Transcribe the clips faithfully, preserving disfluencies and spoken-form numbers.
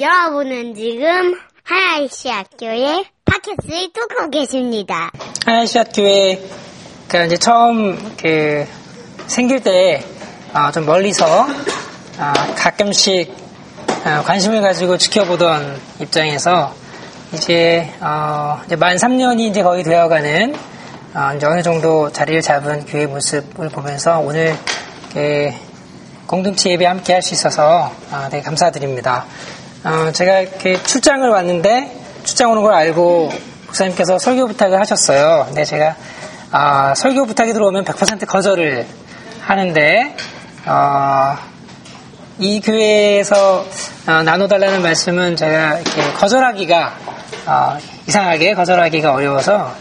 여러분은 지금 하나이시 학교의 팟캐스트를 듣고 계십니다. 하나이시 학교에가 이제 처음 그 생길 때 좀 멀리서 가끔씩 관심을 가지고 지켜보던 입장에서 이제 만 삼 년이 이제 거의 되어가는 이제 어느 정도 자리를 잡은 교회 모습을 보면서 오늘 그 공동체 예배 함께 할 수 있어서 되게 감사드립니다. 어, 제가 이렇게 출장을 왔는데, 출장 오는 걸 알고, 목사님께서 설교 부탁을 하셨어요. 근데 제가, 아, 설교 부탁이 들어오면 백 퍼센트 거절을 하는데, 어, 이 교회에서 어, 나눠달라는 말씀은 제가 이렇게 거절하기가, 어, 이상하게 거절하기가 어려워서,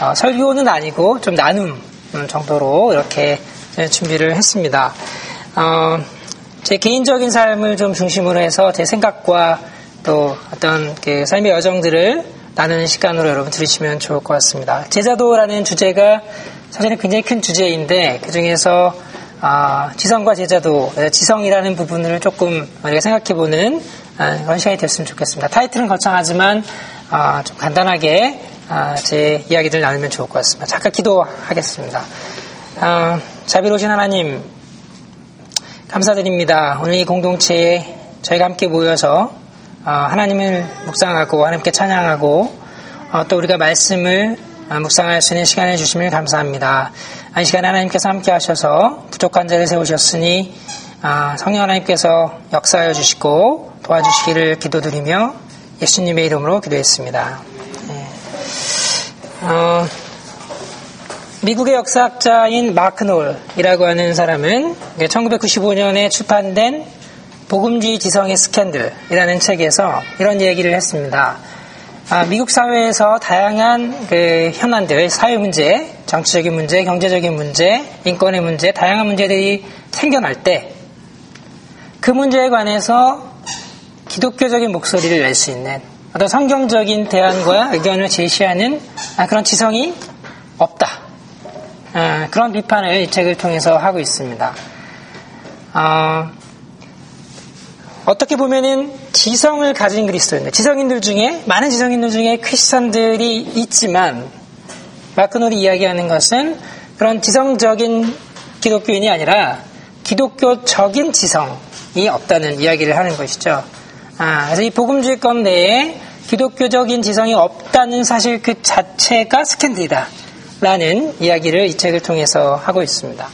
어, 설교는 아니고 좀 나눔 정도로 이렇게 준비를 했습니다. 어, 제 개인적인 삶을 좀 중심으로 해서 제 생각과 또 어떤 그 삶의 여정들을 나누는 시간으로 여러분 들으시면 좋을 것 같습니다. 제자도라는 주제가 사실은 굉장히 큰 주제인데 그중에서 아, 지성과 제자도, 지성이라는 부분을 조금 우리가 생각해보는 아, 그런 시간이 됐으면 좋겠습니다. 타이틀은 거창하지만 아, 좀 간단하게 아, 제 이야기들을 나누면 좋을 것 같습니다. 잠깐 기도하겠습니다. 아, 자비로우신 하나님, 감사드립니다. 오늘 이 공동체에 저희가 함께 모여서 하나님을 묵상하고 하나님께 찬양하고 또 우리가 말씀을 묵상할 수 있는 시간을 주심을 감사합니다. 이 시간에 하나님께서 함께 하셔서 부족한 자를 세우셨으니 성령 하나님께서 역사하여 주시고 도와주시기를 기도드리며 예수님의 이름으로 기도했습니다. 네. 어, 미국의 역사학자인 마크놀이라고 하는 사람은 천구백구십오 년에 출판된 복음주의 지성의 스캔들이라는 책에서 이런 얘기를 했습니다. 아, 미국 사회에서 다양한 그 현안들, 사회 문제, 정치적인 문제, 경제적인 문제, 인권의 문제, 다양한 문제들이 생겨날 때 그 문제에 관해서 기독교적인 목소리를 낼 수 있는 어떤 성경적인 대안과 의견을 제시하는 아, 그런 지성이 없다. 아, 그런 비판을 이 책을 통해서 하고 있습니다. 어, 어떻게 보면은 지성을 가진 그리스도인들, 지성인들 중에 많은 지성인들 중에 크리스천들이 있지만 마크놀이 이야기하는 것은 그런 지성적인 기독교인이 아니라 기독교적인 지성이 없다는 이야기를 하는 것이죠. 아, 그래서 이 복음주의권 내에 기독교적인 지성이 없다는 사실 그 자체가 스캔들이다. 라는 이야기를 이 책을 통해서 하고 있습니다.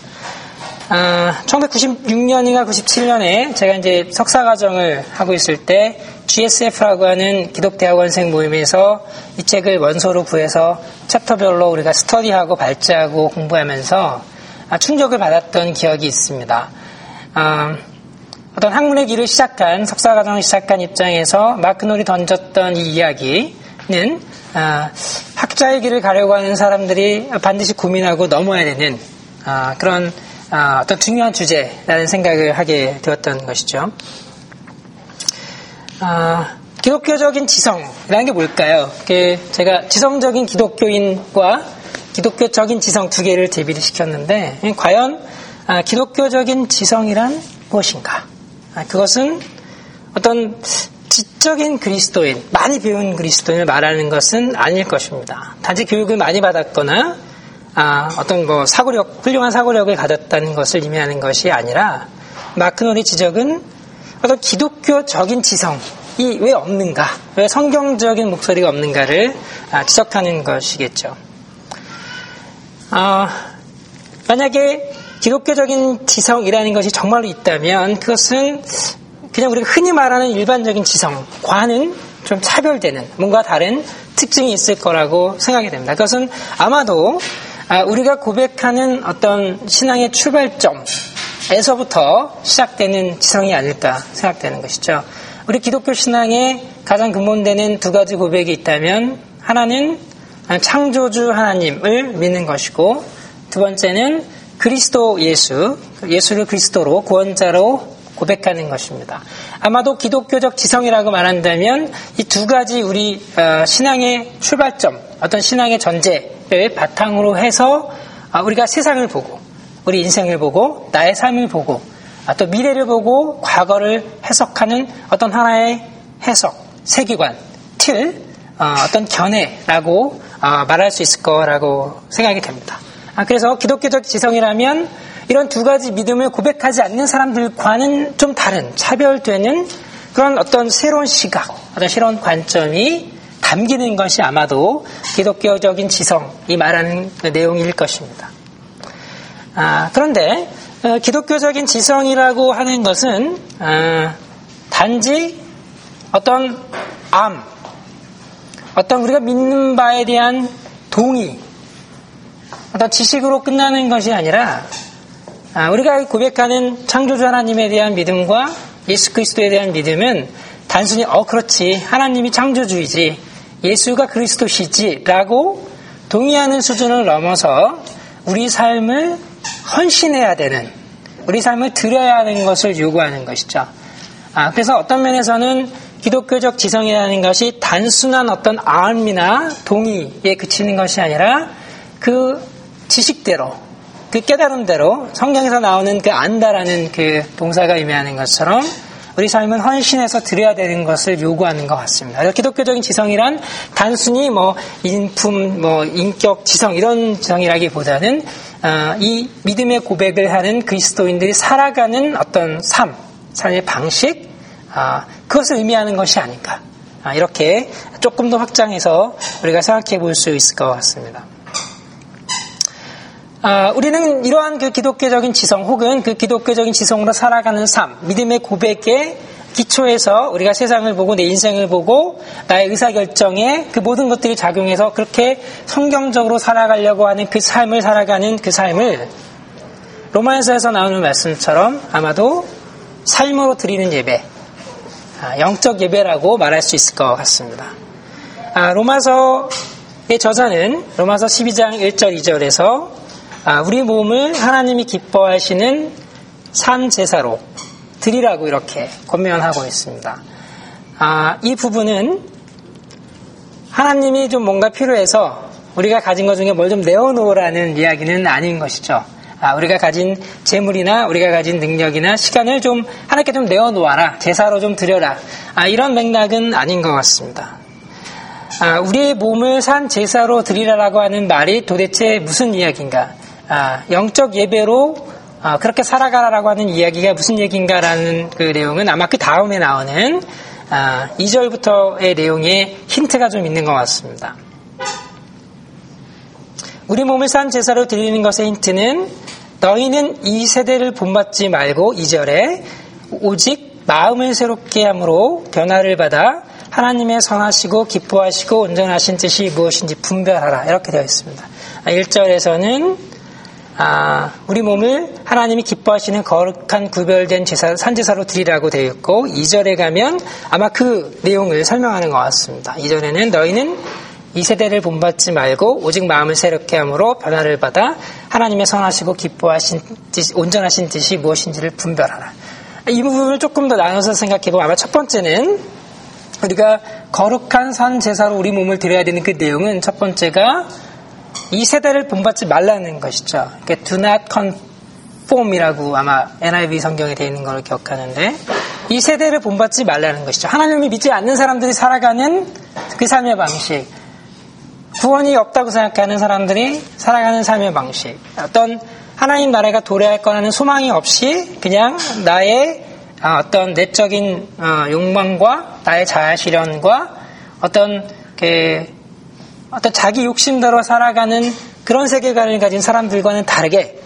아, 천구백구십육 년인가 구십칠 년에 제가 이제 석사과정을 하고 있을 때 지에스에프라고 하는 기독대학원생 모임에서 이 책을 원서로 구해서 챕터별로 우리가 스터디하고 발제하고 공부하면서 아, 충격을 받았던 기억이 있습니다. 아, 어떤 학문의 길을 시작한, 석사과정을 시작한 입장에서 마크놀이 던졌던 이 이야기는 아, 학자의 길을 가려고 하는 사람들이 반드시 고민하고 넘어야 되는 아, 그런 아, 어떤 중요한 주제라는 생각을 하게 되었던 것이죠. 아, 기독교적인 지성이라는 게 뭘까요? 제가 지성적인 기독교인과 기독교적인 지성 두 개를 대비를 시켰는데 과연 아, 기독교적인 지성이란 무엇인가? 아, 그것은 어떤 지적인 그리스도인, 많이 배운 그리스도인을 말하는 것은 아닐 것입니다. 단지 교육을 많이 받았거나 아, 어떤 뭐 사고력, 훌륭한 사고력을 가졌다는 것을 의미하는 것이 아니라 마크놀의 지적은 어떤 기독교적인 지성이 왜 없는가, 왜 성경적인 목소리가 없는가를 아, 지적하는 것이겠죠. 아, 만약에 기독교적인 지성이라는 것이 정말로 있다면 그것은 그냥 우리가 흔히 말하는 일반적인 지성과는 좀 차별되는 뭔가 다른 특징이 있을 거라고 생각이 됩니다. 그것은 아마도 우리가 고백하는 어떤 신앙의 출발점에서부터 시작되는 지성이 아닐까 생각되는 것이죠. 우리 기독교 신앙에 가장 근본되는 두 가지 고백이 있다면 하나는 창조주 하나님을 믿는 것이고 두 번째는 그리스도 예수, 예수를 그리스도로 구원자로 고백하는 것입니다. 아마도 기독교적 지성이라고 말한다면 이 두 가지 우리 신앙의 출발점, 어떤 신앙의 전제를 바탕으로 해서 우리가 세상을 보고, 우리 인생을 보고, 나의 삶을 보고, 또 미래를 보고 과거를 해석하는 어떤 하나의 해석, 세계관, 틀, 어, 어떤 견해라고 어, 말할 수 있을 거라고 생각이 됩니다. 아, 그래서 기독교적 지성이라면 이런 두 가지 믿음을 고백하지 않는 사람들과는 좀 다른, 차별되는 그런 어떤 새로운 시각, 어떤 새로운 관점이 담기는 것이 아마도 기독교적인 지성이 말하는 그 내용일 것입니다. 아, 그런데 어, 기독교적인 지성이라고 하는 것은 어, 단지 어떤 암, 어떤 우리가 믿는 바에 대한 동의, 어떤 지식으로 끝나는 것이 아니라 아, 우리가 고백하는 창조주 하나님에 대한 믿음과 예수 그리스도에 대한 믿음은 단순히 어 그렇지, 하나님이 창조주이지, 예수가 그리스도시지 라고 동의하는 수준을 넘어서 우리 삶을 헌신해야 되는, 우리 삶을 드려야 하는 것을 요구하는 것이죠. 아, 그래서 어떤 면에서는 기독교적 지성이라는 것이 단순한 어떤 암이나 동의에 그치는 것이 아니라 그 지식대로, 그 깨달음대로 성경에서 나오는 그 안다라는 그 동사가 의미하는 것처럼 우리 삶은 헌신해서 드려야 되는 것을 요구하는 것 같습니다. 그래서 기독교적인 지성이란 단순히 뭐 인품, 뭐 인격 지성 이런 지성이라기보다는 어, 이 믿음의 고백을 하는 그리스도인들이 살아가는 어떤 삶, 삶의 방식, 어, 그것을 의미하는 것이 아닌가. 아, 이렇게 조금 더 확장해서 우리가 생각해 볼 수 있을 것 같습니다. 아, 우리는 이러한 그 기독교적인 지성 혹은 그 기독교적인 지성으로 살아가는 삶, 믿음의 고백에 기초해서 우리가 세상을 보고 내 인생을 보고 나의 의사결정에 그 모든 것들이 작용해서 그렇게 성경적으로 살아가려고 하는 그 삶을 살아가는 그 삶을 로마서에서 나오는 말씀처럼 아마도 삶으로 드리는 예배, 아, 영적 예배라고 말할 수 있을 것 같습니다. 아, 로마서의 저자는 로마서 십이장 일절 이절에서 아, 우리 몸을 하나님이 기뻐하시는 산제사로 드리라고 이렇게 권면하고 있습니다. 아, 이 부분은 하나님이 좀 뭔가 필요해서 우리가 가진 것 중에 뭘 좀 내어놓으라는 이야기는 아닌 것이죠. 아, 우리가 가진 재물이나 우리가 가진 능력이나 시간을 좀 하나님께 좀 내어놓아라, 제사로 좀 드려라, 아, 이런 맥락은 아닌 것 같습니다. 아, 우리의 몸을 산 제사로 드리라라고 하는 말이 도대체 무슨 이야기인가? 아, 영적 예배로 아, 그렇게 살아가라라고 하는 이야기가 무슨 얘기인가라는 그 내용은 아마 그 다음에 나오는 아, 이절부터의 내용에 힌트가 좀 있는 것 같습니다. 우리 몸을 산 제사로 드리는 것의 힌트는 너희는 이 세대를 본받지 말고 이절에 오직 마음을 새롭게 함으로 변화를 받아 하나님의 선하시고 기뻐하시고 온전하신 뜻이 무엇인지 분별하라 이렇게 되어 있습니다. 일절에서는 아, 우리 몸을 하나님이 기뻐하시는 거룩한 구별된 제사, 산제사로 드리라고 되어 있고 이절에 가면 아마 그 내용을 설명하는 것 같습니다. 이절에는 너희는 이 세대를 본받지 말고 오직 마음을 새롭게 함으로 변화를 받아 하나님의 선하시고 기뻐하신 뜻, 온전하신 뜻이 무엇인지를 분별하라. 이 부분을 조금 더 나눠서 생각해보면 아마 첫 번째는 우리가 거룩한 산 제사로 우리 몸을 드려야 되는 그 내용은 첫 번째가 이 세대를 본받지 말라는 것이죠. 그러니까 do not conform이라고 아마 엔아이브이 성경에 되어 있는 걸 기억하는데 이 세대를 본받지 말라는 것이죠. 하나님을 믿지 않는 사람들이 살아가는 그 삶의 방식, 구원이 없다고 생각하는 사람들이 살아가는 삶의 방식, 어떤 하나님 나라가 도래할 거라는 소망이 없이 그냥 나의 아, 어떤 내적인 어, 욕망과 나의 자아실현과 어떤 그, 어떤 자기 욕심대로 살아가는 그런 세계관을 가진 사람들과는 다르게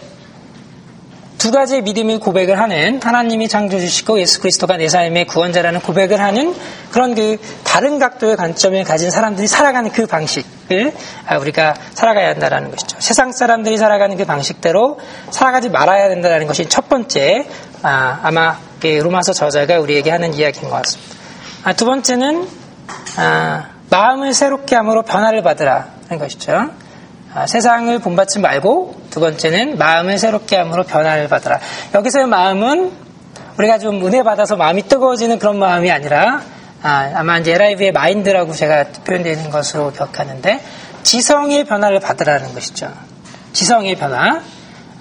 두 가지의 믿음의 고백을 하는, 하나님이 창조주시고 예수 그리스도가 내 삶의 구원자라는 고백을 하는 그런 그 다른 각도의 관점을 가진 사람들이 살아가는 그 방식을 우리가 살아가야 한다는 것이죠. 세상 사람들이 살아가는 그 방식대로 살아가지 말아야 된다는 것이 첫 번째, 아, 아마 로마서 저자가 우리에게 하는 이야기인 것 같습니다. 아, 두 번째는 아, 마음을 새롭게 함으로 변화를 받으라는 것이죠. 아, 세상을 본받지 말고 두 번째는 마음을 새롭게 함으로 변화를 받으라. 여기서의 마음은 우리가 좀 은혜 받아서 마음이 뜨거워지는 그런 마음이 아니라 아, 아마 이제 엔아이브의 마인드라고 제가 표현되어 있는 것으로 기억하는데 지성의 변화를 받으라는 것이죠. 지성의 변화,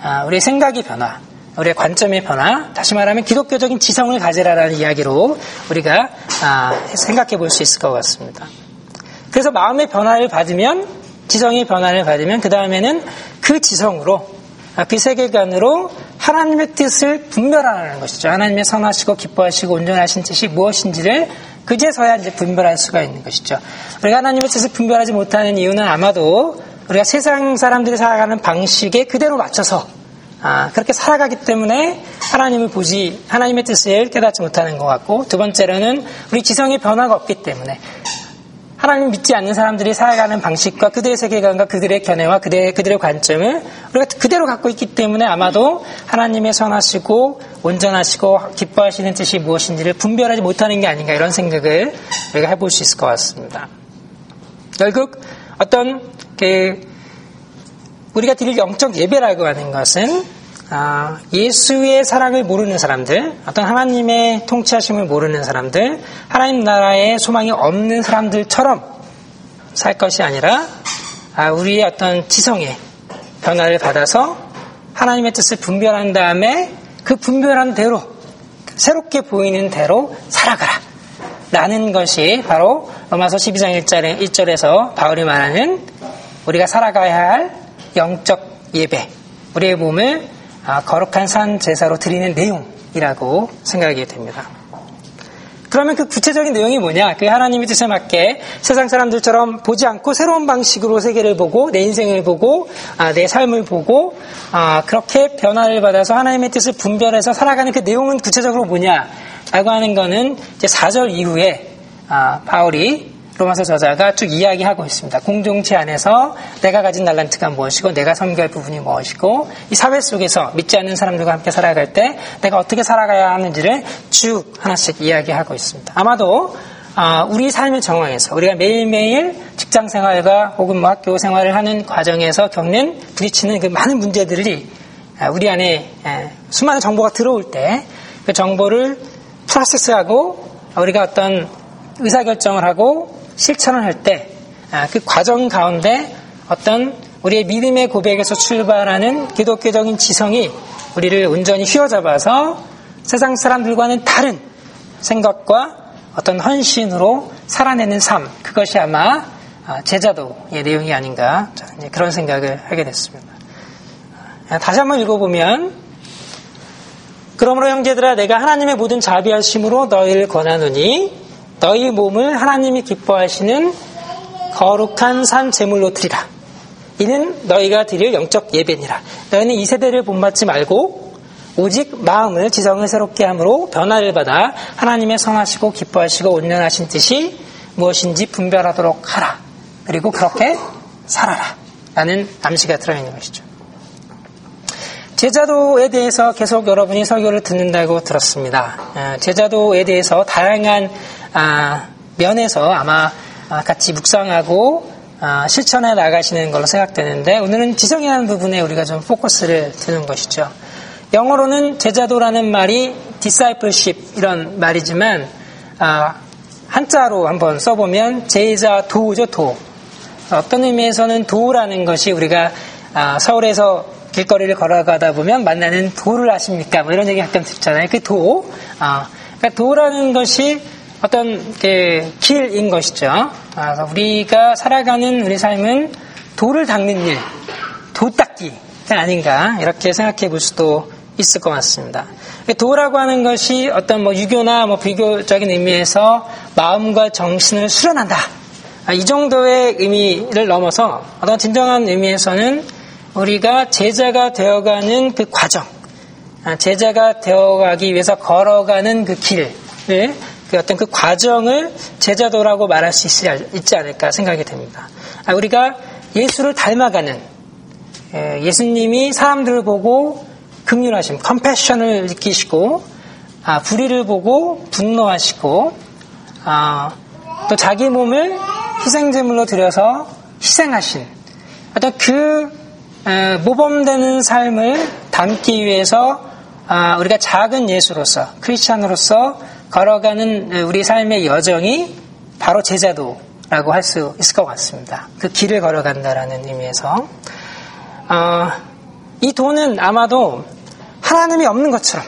아, 우리의 생각의 변화, 우리의 관점의 변화, 다시 말하면 기독교적인 지성을 가지라라는 이야기로 우리가 아, 생각해 볼 수 있을 것 같습니다. 그래서 마음의 변화를 받으면, 지성의 변화를 받으면 그 다음에는 그 지성으로, 그 세계관으로 하나님의 뜻을 분별하는 것이죠. 하나님의 선하시고 기뻐하시고 온전하신 뜻이 무엇인지를 그제서야 이제 분별할 수가 있는 것이죠. 우리가 하나님의 뜻을 분별하지 못하는 이유는 아마도 우리가 세상 사람들이 살아가는 방식에 그대로 맞춰서 아, 그렇게 살아가기 때문에 하나님을 보지, 하나님의 뜻을 깨닫지 못하는 것 같고, 두 번째로는 우리 지성의 변화가 없기 때문에 하나님 믿지 않는 사람들이 살아가는 방식과 그들의 세계관과 그들의 견해와 그들의, 그들의 관점을 우리가 그대로 갖고 있기 때문에 아마도 하나님의 선하시고 온전하시고 기뻐하시는 뜻이 무엇인지를 분별하지 못하는 게 아닌가, 이런 생각을 우리가 해볼 수 있을 것 같습니다. 결국 어떤 그 우리가 드릴 영적 예배라고 하는 것은 아, 예수의 사랑을 모르는 사람들, 어떤 하나님의 통치하심을 모르는 사람들, 하나님 나라에 소망이 없는 사람들처럼 살 것이 아니라 아, 우리의 어떤 지성의 변화를 받아서 하나님의 뜻을 분별한 다음에 그 분별한 대로, 새롭게 보이는 대로 살아가라 라는 것이 바로 로마서 십이 장 일 절에서 바울이 말하는 우리가 살아가야 할 영적 예배, 우리의 몸을 거룩한 산 제사로 드리는 내용이라고 생각이 됩니다. 그러면 그 구체적인 내용이 뭐냐? 그 하나님의 뜻에 맞게 세상 사람들처럼 보지 않고 새로운 방식으로 세계를 보고 내 인생을 보고 내 삶을 보고 그렇게 변화를 받아서 하나님의 뜻을 분별해서 살아가는 그 내용은 구체적으로 뭐냐라고 하는 거는 이제 사 절 이후에 바울이, 로마서 저자가 쭉 이야기하고 있습니다. 공동체 안에서 내가 가진 달란트가 무엇이고, 내가 섬겨야 할 부분이 무엇이고, 이 사회 속에서 믿지 않는 사람들과 함께 살아갈 때 내가 어떻게 살아가야 하는지를 쭉 하나씩 이야기하고 있습니다. 아마도 우리 삶의 정황에서 우리가 매일매일 직장 생활과 혹은 뭐 학교 생활을 하는 과정에서 겪는, 부딪히는 그 많은 문제들이 우리 안에 수많은 정보가 들어올 때 그 정보를 프로세스하고 우리가 어떤 의사결정을 하고 실천을 할 때 그 과정 가운데 어떤 우리의 믿음의 고백에서 출발하는 기독교적인 지성이 우리를 온전히 휘어잡아서 세상 사람들과는 다른 생각과 어떤 헌신으로 살아내는 삶, 그것이 아마 제자도의 내용이 아닌가, 그런 생각을 하게 됐습니다. 다시 한번 읽어보면, 그러므로 형제들아 내가 하나님의 모든 자비하심으로 너희를 권하노니 너희 몸을 하나님이 기뻐하시는 거룩한 산 제물로 드리라. 이는 너희가 드릴 영적 예배니라. 너희는 이 세대를 본받지 말고 오직 마음을, 지성을 새롭게 함으로 변화를 받아 하나님의 선하시고 기뻐하시고 온전하신 뜻이 무엇인지 분별하도록 하라. 그리고 그렇게 살아라 라는 암시가 들어있는 것이죠. 제자도에 대해서 계속 여러분이 설교를 듣는다고 들었습니다. 제자도에 대해서 다양한 아, 면에서 아마 같이 묵상하고 아, 실천해 나가시는 걸로 생각되는데, 오늘은 지성이라는 부분에 우리가 좀 포커스를 두는 것이죠. 영어로는 제자도라는 말이 discipleship 이런 말이지만 아, 한자로 한번 써보면 제자도죠. 도, 어떤 의미에서는 도라는 것이 우리가 아, 서울에서 길거리를 걸어가다 보면 만나는 도를 아십니까? 뭐 이런 얘기 가끔 듣잖아요. 그 도, 아, 그러니까 도라는 것이 어떤 그 길인 것이죠. 그래서 우리가 살아가는 우리 삶은 도를 닦는 일, 도 닦기가 아닌가, 이렇게 생각해 볼 수도 있을 것 같습니다. 도라고 하는 것이 어떤 뭐 유교나 뭐 불교적인 의미에서 마음과 정신을 수련한다, 이 정도의 의미를 넘어서 어떤 진정한 의미에서는 우리가 제자가 되어가는 그 과정, 제자가 되어가기 위해서 걸어가는 그 길을, 그 어떤 그 과정을 제자도라고 말할 수 있지 않을까 생각이 됩니다. 우리가 예수를 닮아가는, 예수님이 사람들을 보고 긍휼하심, 컴패션을 느끼시고, 불의를 보고 분노하시고, 또 자기 몸을 희생제물로 드려서 희생하신 어떤 그 모범되는 삶을 담기 위해서 우리가 작은 예수로서, 크리스찬으로서 걸어가는 우리 삶의 여정이 바로 제자도라고 할 수 있을 것 같습니다. 그 길을 걸어간다라는 의미에서 어, 이 도는 아마도 하나님이 없는 것처럼,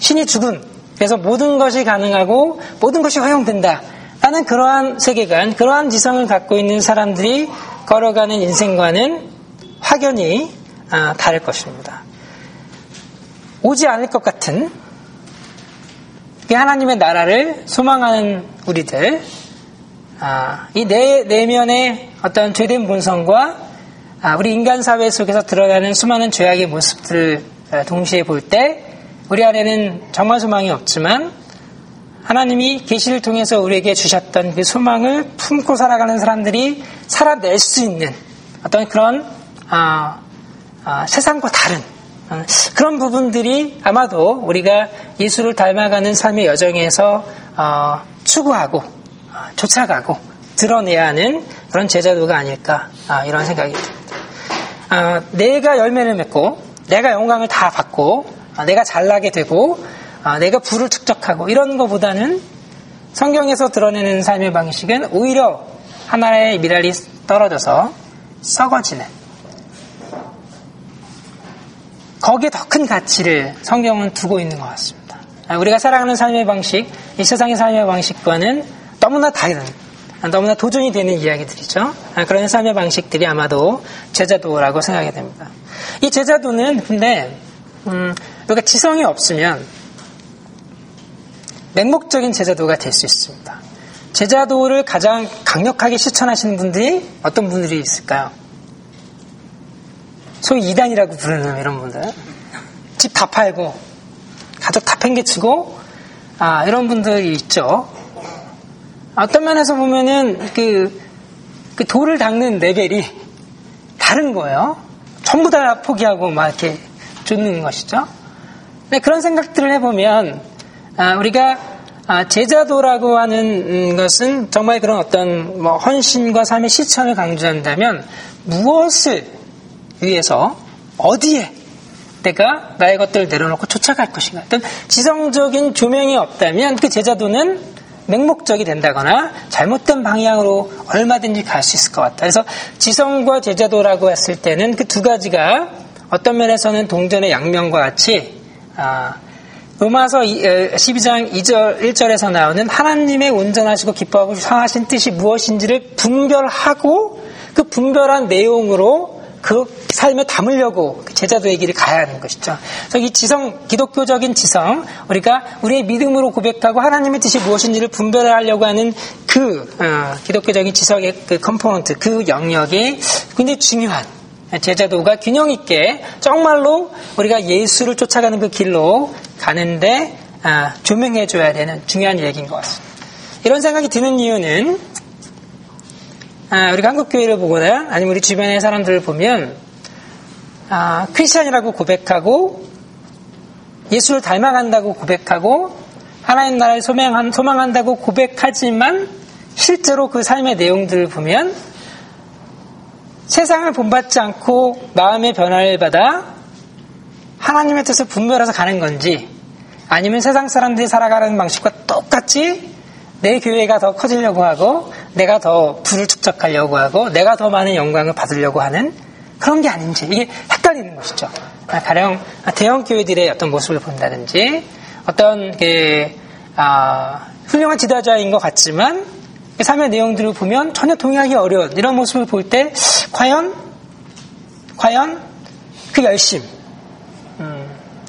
신이 죽은 그래서 모든 것이 가능하고 모든 것이 허용된다 라는 그러한 세계관, 그러한 지성을 갖고 있는 사람들이 걸어가는 인생과는 확연히 다를 것입니다. 오지 않을 것 같은 하나님의 나라를 소망하는 우리들, 이 내, 내면의 어떤 죄된 본성과 우리 인간 사회 속에서 드러나는 수많은 죄악의 모습들을 동시에 볼 때 우리 안에는 정말 소망이 없지만 하나님이 계시를 통해서 우리에게 주셨던 그 소망을 품고 살아가는 사람들이 살아낼 수 있는 어떤 그런 아, 아, 세상과 다른 그런 부분들이 아마도 우리가 예수를 닮아가는 삶의 여정에서 어, 추구하고 쫓아가고 드러내야 하는 그런 제자도가 아닐까, 아, 이런 생각이 듭니다. 아, 내가 열매를 맺고 내가 영광을 다 받고 아, 내가 잘나게 되고 아, 내가 부를 축적하고 이런 것보다는 성경에서 드러내는 삶의 방식은 오히려 하나의 미랄이 떨어져서 썩어지는, 거기에 더 큰 가치를 성경은 두고 있는 것 같습니다. 아, 우리가 살아가는 삶의 방식, 이 세상의 삶의 방식과는 너무나 다른, 너무나 도전이 되는 이야기들이죠. 아, 그런 삶의 방식들이 아마도 제자도라고 생각이 됩니다. 이 제자도는 근데 음, 우리가 지성이 없으면 맹목적인 제자도가 될 수 있습니다. 제자도를 가장 강력하게 실천하시는 분들이 어떤 분들이 있을까요? 소위 이단이라고 부르는 이런 분들, 집 다 팔고 가족 다 팽개치고, 아, 이런 분들이 있죠. 어떤 면에서 보면은 그, 그 돌을 닦는 레벨이 다른 거예요. 전부 다 포기하고 막 이렇게 쫓는 것이죠. 근데 그런 생각들을 해보면 아, 우리가 아, 제자도라고 하는 것은 정말 그런 어떤 뭐 헌신과 삶의 실천을 강조한다면 무엇을 위해서 어디에 내가 나의 것들을 내려놓고 쫓아갈 것인가, 어떤 지성적인 조명이 없다면 그 제자도는 맹목적이 된다거나 잘못된 방향으로 얼마든지 갈 수 있을 것 같다. 그래서 지성과 제자도라고 했을 때는 그 두 가지가 어떤 면에서는 동전의 양면과 같이 아, 로마서 십이 장 이 절 일 절에서 나오는 하나님의 온전하시고 기뻐하고 상하신 뜻이 무엇인지를 분별하고 그 분별한 내용으로 그 삶에 담으려고 제자도의 길을 가야 하는 것이죠. 그래서 이 지성, 기독교적인 지성, 우리가 우리의 믿음으로 고백하고 하나님의 뜻이 무엇인지를 분별하려고 하는 그 어, 기독교적인 지성의 그 컴포넌트, 그 영역이 굉장히 중요한 제자도가 균형 있게 정말로 우리가 예수를 쫓아가는 그 길로 가는데 어, 조명해줘야 되는 중요한 얘기인 것 같습니다. 이런 생각이 드는 이유는 아, 우리가 한국교회를 보거나 아니면 우리 주변의 사람들을 보면 아, 크리스찬이라고 고백하고 예수를 닮아간다고 고백하고 하나님 나라를 소망한, 소망한다고 고백하지만 실제로 그 삶의 내용들을 보면 세상을 본받지 않고 마음의 변화를 받아 하나님의 뜻을 분별해서 가는 건지 아니면 세상 사람들이 살아가는 방식과 똑같이 내 교회가 더 커지려고 하고 내가 더 부를 축적하려고 하고 내가 더 많은 영광을 받으려고 하는 그런 게 아닌지, 이게 헷갈리는 것이죠. 가령 대형 교회들의 어떤 모습을 본다든지 어떤 그, 아, 훌륭한 지도자인 것 같지만 그 삶의 내용들을 보면 전혀 동의하기 어려운 이런 모습을 볼 때 과연 과연 그 열심, 음,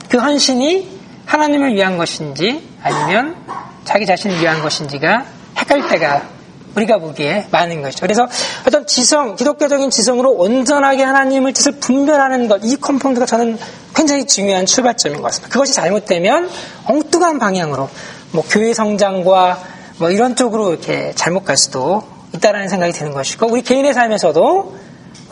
그 헌신이 하나님을 위한 것인지 아니면 자기 자신을 위한 것인지가 헷갈릴 때가 우리가 보기에 많은 것이죠. 그래서 어떤 지성, 기독교적인 지성으로 온전하게 하나님의 뜻을 분별하는 것, 이 컴포넌트가 저는 굉장히 중요한 출발점인 것 같습니다. 그것이 잘못되면 엉뚱한 방향으로 뭐 교회 성장과 뭐 이런 쪽으로 이렇게 잘못 갈 수도 있다라는 생각이 드는 것이고, 우리 개인의 삶에서도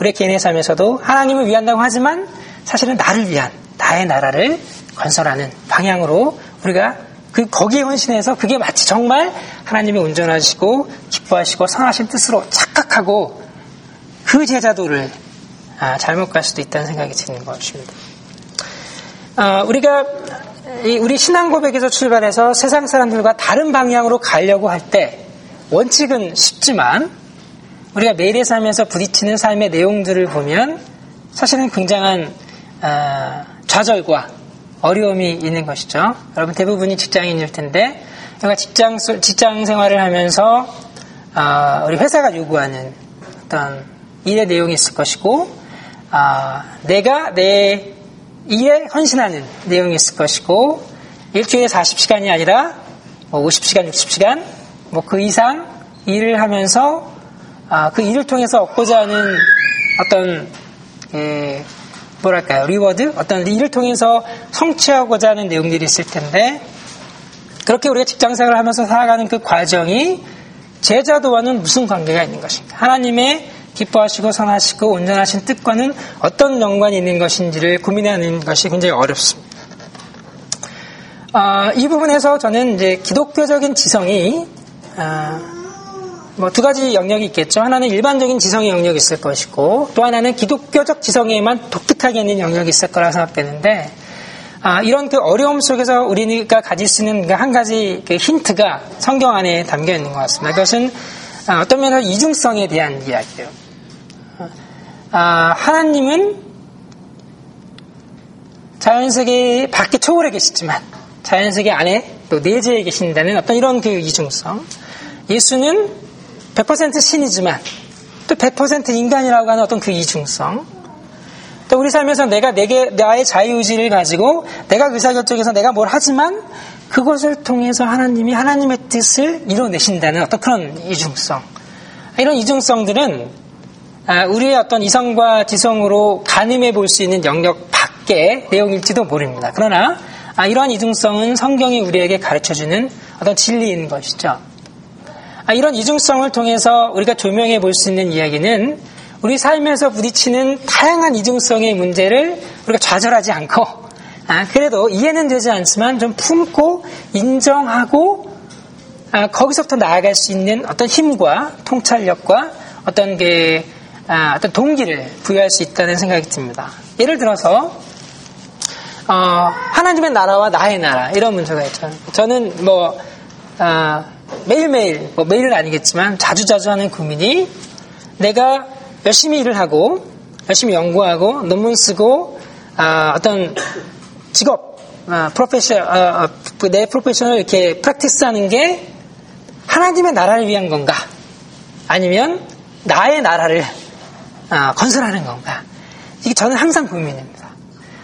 우리 개인의 삶에서도 하나님을 위한다고 하지만 사실은 나를 위한 나의 나라를 건설하는 방향으로 우리가 그 거기에 헌신해서 그게 마치 정말 하나님이 온전하시고 기뻐하시고 선하신 뜻으로 착각하고 그 제자도를 아, 잘못 갈 수도 있다는 생각이 드는 것입니다. 아, 우리가 이 우리 신앙 고백에서 출발해서 세상 사람들과 다른 방향으로 가려고 할 때 원칙은 쉽지만 우리가 매일의 삶에서 부딪히는 삶의 내용들을 보면 사실은 굉장한 아, 좌절과 어려움이 있는 것이죠. 여러분 대부분이 직장인일 텐데, 그러니까 직장, 직장 생활을 하면서 어, 우리 회사가 요구하는 어떤 일의 내용이 있을 것이고, 어, 내가 내 일에 헌신하는 내용이 있을 것이고, 일주일에 사십 시간이 아니라 뭐 오십 시간, 육십 시간, 뭐 그 이상 일을 하면서 어, 그 일을 통해서 얻고자 하는 어떤 에, 뭐랄까요? 리워드? 어떤 일을 통해서 성취하고자 하는 내용들이 있을 텐데, 그렇게 우리가 직장생활을 하면서 살아가는 그 과정이 제자도와는 무슨 관계가 있는 것인가? 하나님의 기뻐하시고 선하시고 온전하신 뜻과는 어떤 연관이 있는 것인지를 고민하는 것이 굉장히 어렵습니다. 아, 이 부분에서 저는 이제 기독교적인 지성이 아, 뭐 두 가지 영역이 있겠죠. 하나는 일반적인 지성의 영역이 있을 것이고, 또 하나는 기독교적 지성에만 독특하게 있는 영역이 있을 거라 생각되는데, 아, 이런 그 어려움 속에서 우리가 가질 수 있는 그 한 가지 그 힌트가 성경 안에 담겨 있는 것 같습니다. 그것은 아, 어떤 면에서 이중성에 대한 이야기예요. 아, 하나님은 자연세계 밖에 초월해 계시지만 자연세계 안에 또 내재해 계신다는 어떤 이런 그 이중성. 예수는 백 퍼센트 신이지만 또 백 퍼센트 인간이라고 하는 어떤 그 이중성. 또 우리 삶에서 내가 내게, 나의 자유의지를 가지고 내가 의사결정에서 내가 뭘 하지만 그것을 통해서 하나님이 하나님의 뜻을 이뤄내신다는 어떤 그런 이중성. 이런 이중성들은 우리의 어떤 이성과 지성으로 가늠해 볼 수 있는 영역 밖의 내용일지도 모릅니다. 그러나 이러한 이중성은 성경이 우리에게 가르쳐주는 어떤 진리인 것이죠. 이런 이중성을 통해서 우리가 조명해 볼 수 있는 이야기는 우리 삶에서 부딪히는 다양한 이중성의 문제를 우리가 좌절하지 않고, 아, 그래도 이해는 되지 않지만 좀 품고 인정하고, 아, 거기서부터 나아갈 수 있는 어떤 힘과 통찰력과 어떤 게, 아, 어떤 동기를 부여할 수 있다는 생각이 듭니다. 예를 들어서 어, 하나님의 나라와 나의 나라 이런 문제가 있죠. 저는 뭐 아, 매일매일, 뭐 매일은 아니겠지만 자주자주 하는 고민이, 내가 열심히 일을 하고 열심히 연구하고 논문 쓰고 아, 어떤 직업, 아, 프로페셔, 아, 내 프로페셔널 이렇게 프랙티스하는 게 하나님의 나라를 위한 건가? 아니면 나의 나라를 아, 건설하는 건가? 이게 저는 항상 고민입니다.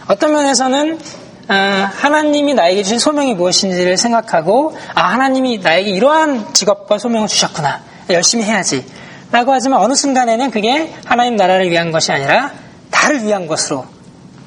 어떤 면에서는 아, 하나님이 나에게 주신 소명이 무엇인지를 생각하고, 아, 하나님이 나에게 이러한 직업과 소명을 주셨구나, 열심히 해야지 라고 하지만 어느 순간에는 그게 하나님 나라를 위한 것이 아니라 나를 위한 것으로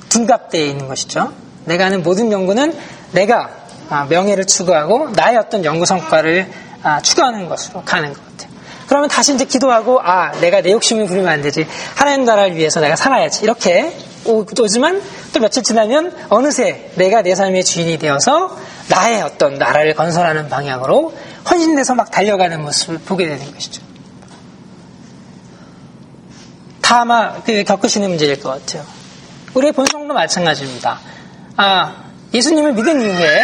둔갑되어 있는 것이죠. 내가 하는 모든 연구는 내가 아, 명예를 추구하고 나의 어떤 연구 성과를 아, 추구하는 것으로 가는 것 같아요. 그러면 다시 이제 기도하고, 아, 내가 내 욕심을 부리면 안 되지, 하나님 나라를 위해서 내가 살아야지, 이렇게 오지만 또 며칠 지나면 어느새 내가 내 삶의 주인이 되어서 나의 어떤 나라를 건설하는 방향으로 헌신돼서 막 달려가는 모습을 보게 되는 것이죠. 다 아마 겪으시는 문제일 것 같아요. 우리의 본성도 마찬가지입니다. 아, 예수님을 믿은 이후에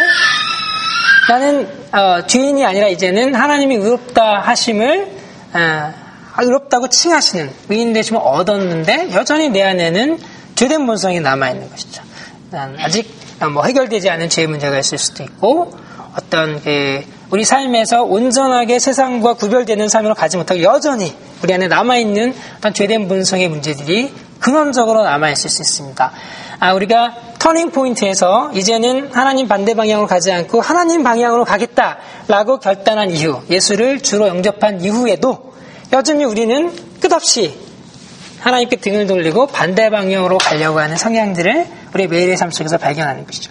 나는 어, 주인이 아니라 이제는 하나님이 의롭다 하심을 아, 의롭다고 칭하시는 의인 되심을 얻었는데, 여전히 내 안에는 죄된 본성이 남아있는 것이죠. 아직 뭐 해결되지 않은 죄의 문제가 있을 수도 있고, 어떤 그 우리 삶에서 온전하게 세상과 구별되는 삶으로 가지 못하고 여전히 우리 안에 남아있는 어떤 죄된 본성의 문제들이 근원적으로 남아있을 수 있습니다. 아, 우리가 터닝 포인트에서 이제는 하나님 반대 방향으로 가지 않고 하나님 방향으로 가겠다라고 결단한 이후, 예수를 주로 영접한 이후에도 여전히 우리는 끝없이 하나님께 등을 돌리고 반대 방향으로 가려고 하는 성향들을 우리 매일의 삶 속에서 발견하는 것이죠.